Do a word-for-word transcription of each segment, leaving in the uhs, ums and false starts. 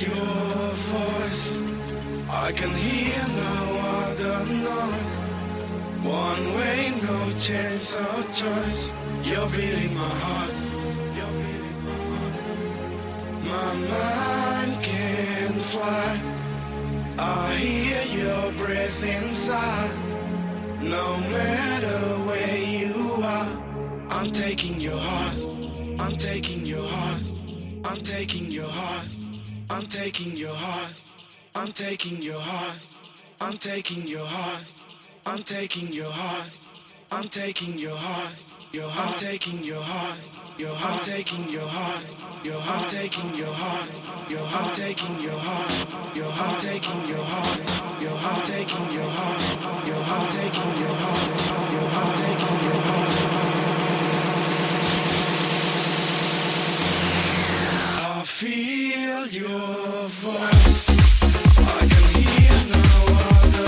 your voice. I can hear no other noise. One way, no chance or choice. You're beating my heart. You're beating my heart. My mind can fly. I hear your breath inside. No matter where you are, I'm taking your heart. I'm taking your heart. I'm taking your heart. I'm taking your heart. I'm taking your heart. I'm taking your heart. I'm taking your heart. I'm taking your heart. Your heart. I'm taking your heart. Your heart. I'm taking your heart. Your heart. I'm taking your heart. Your heart. I'm taking your heart. Your heart. I'm taking your heart. Your heart. I'm taking your heart. Your heart. I'm taking your heart. Your heart. I'm taking your heart. I feel your voice. I can hear no other.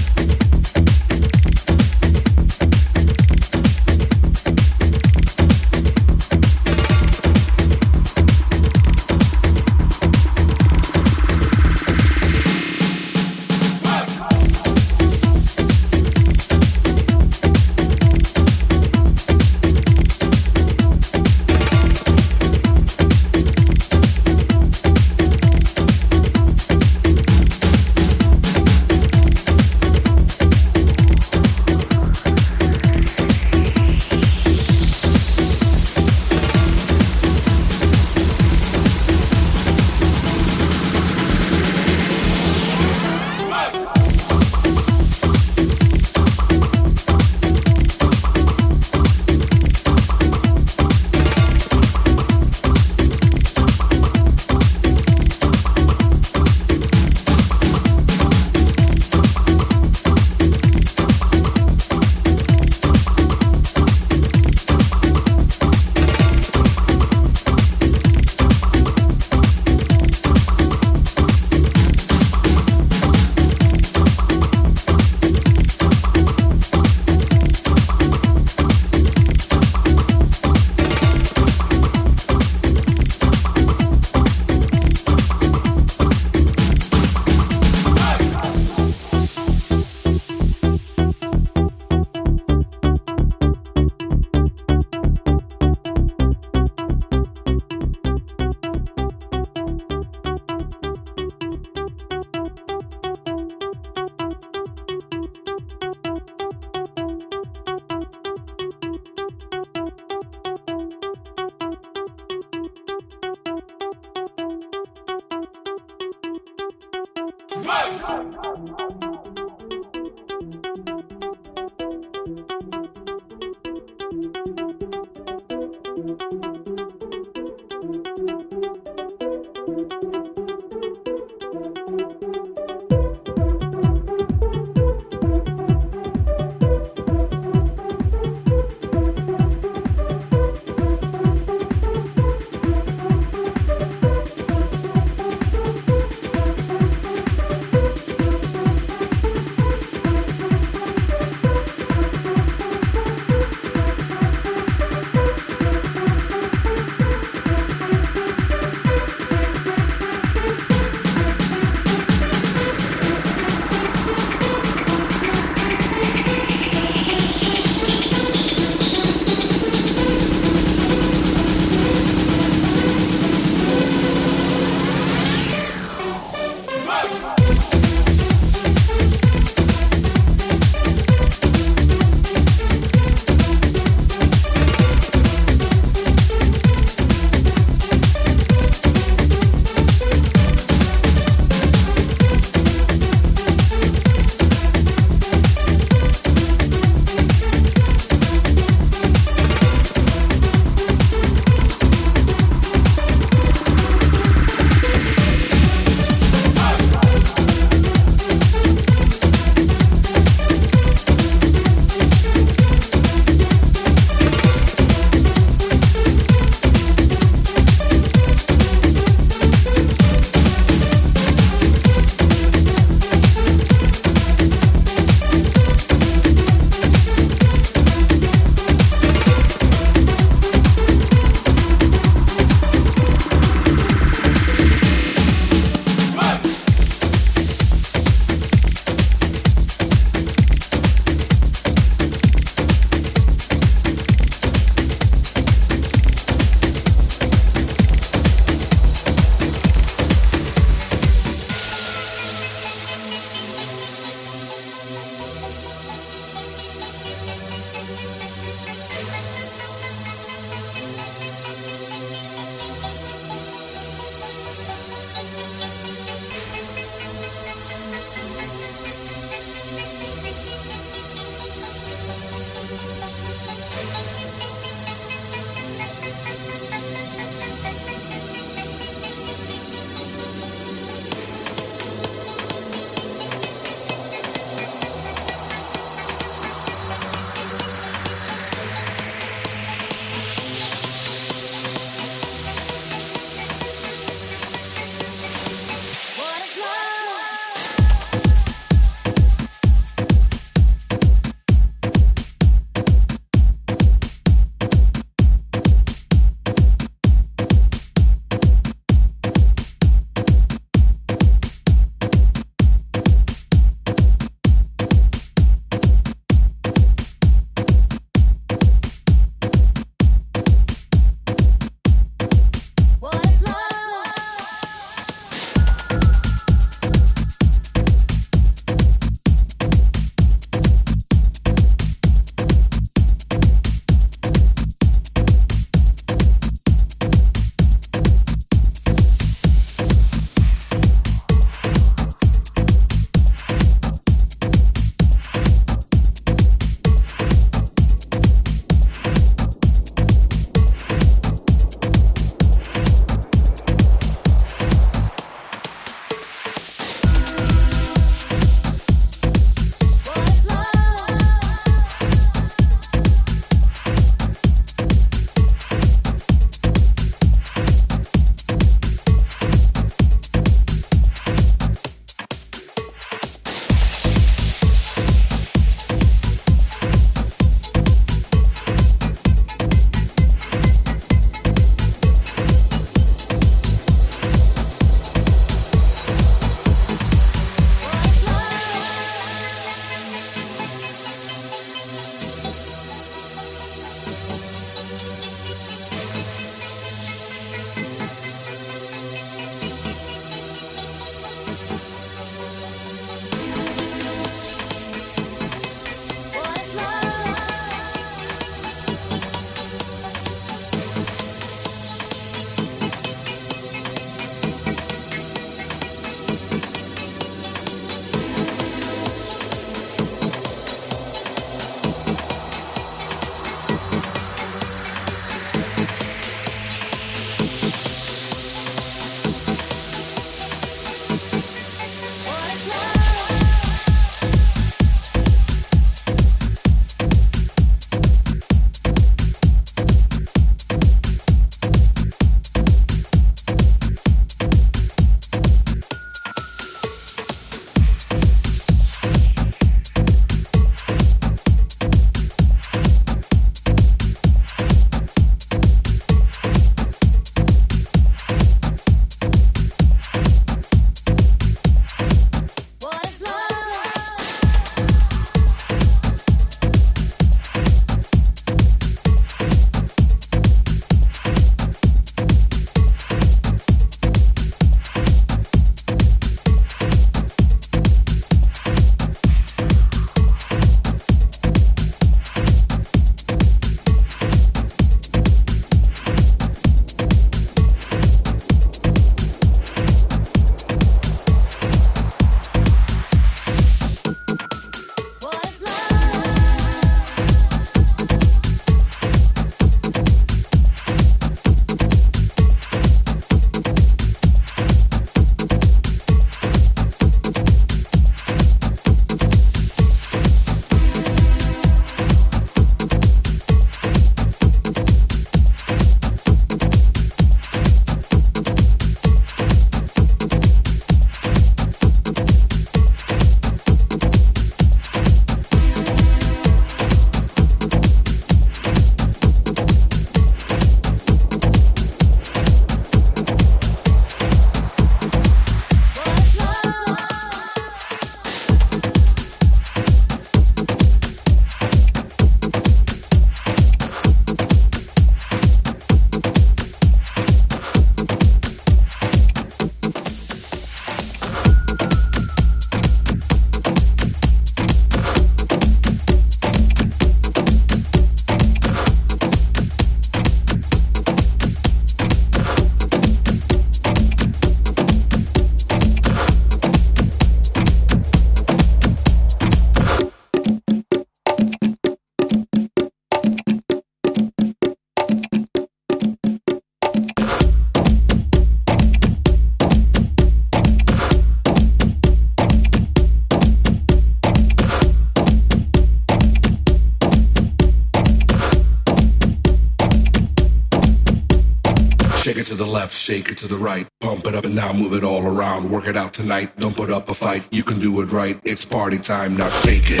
to the left, shake it to the right. Pump it up and now move it all around. Work it out tonight, don't put up a fight. You can do it right, it's party time, now shake it.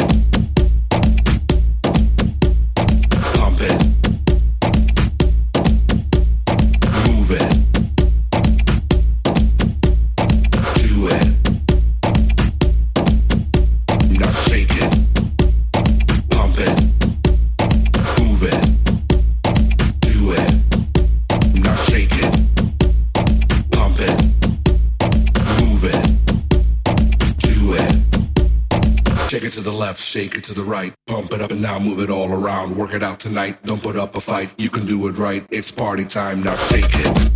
Pump it. Move it. Do it. Now shake it. Pump it. Move it. Shake it to the left, shake it to the right. Pump it up and now move it all around. Work it out tonight, don't put up a fight. You can do it right, it's party time, now shake it.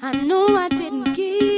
I know I didn't give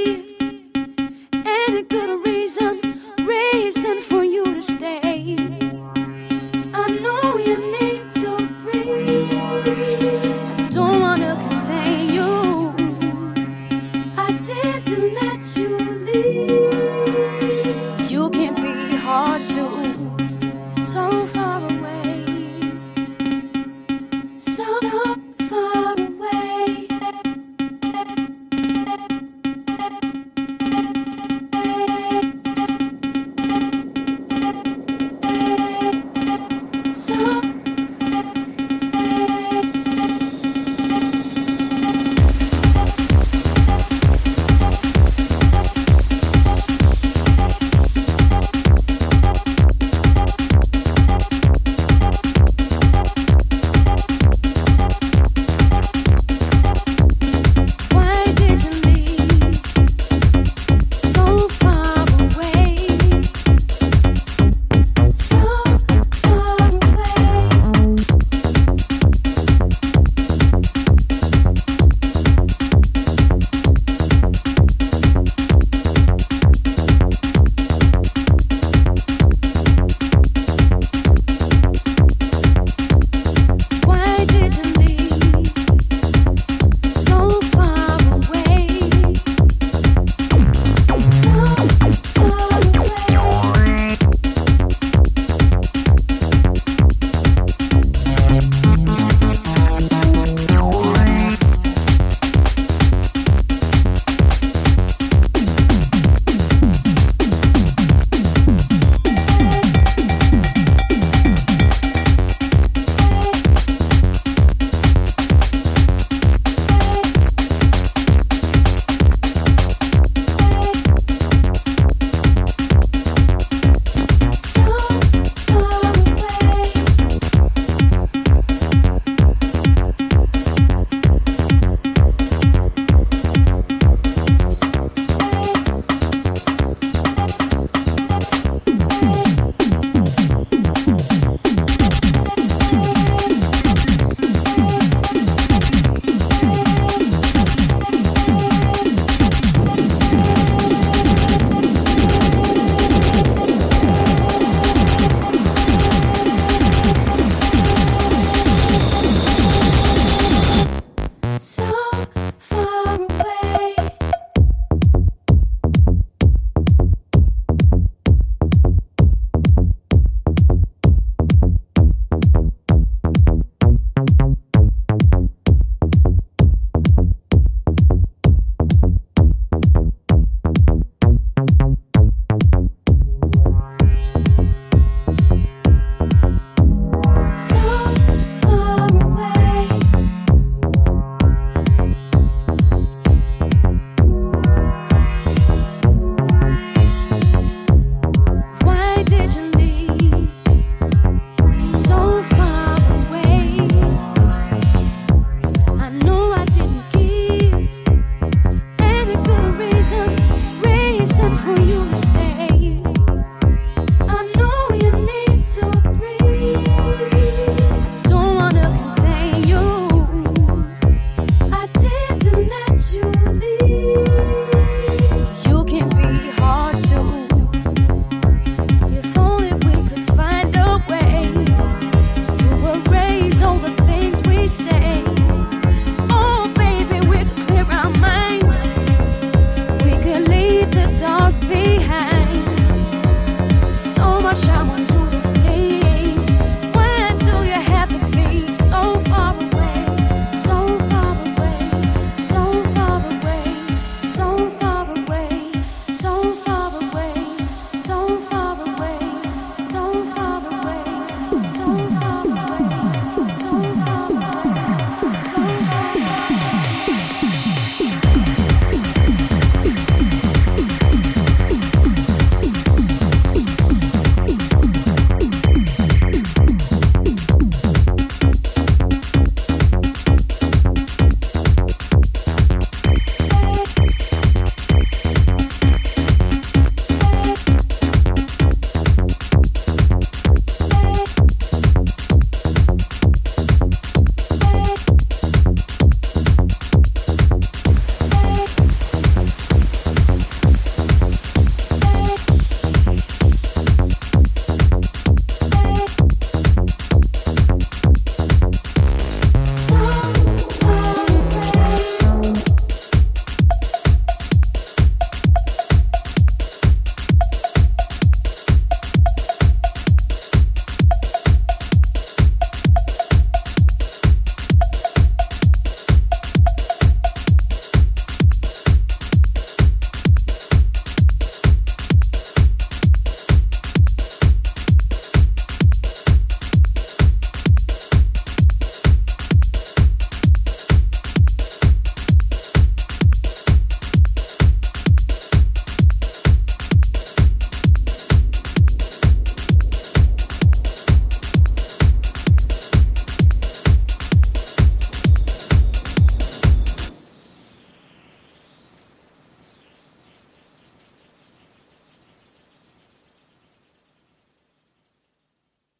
Soul.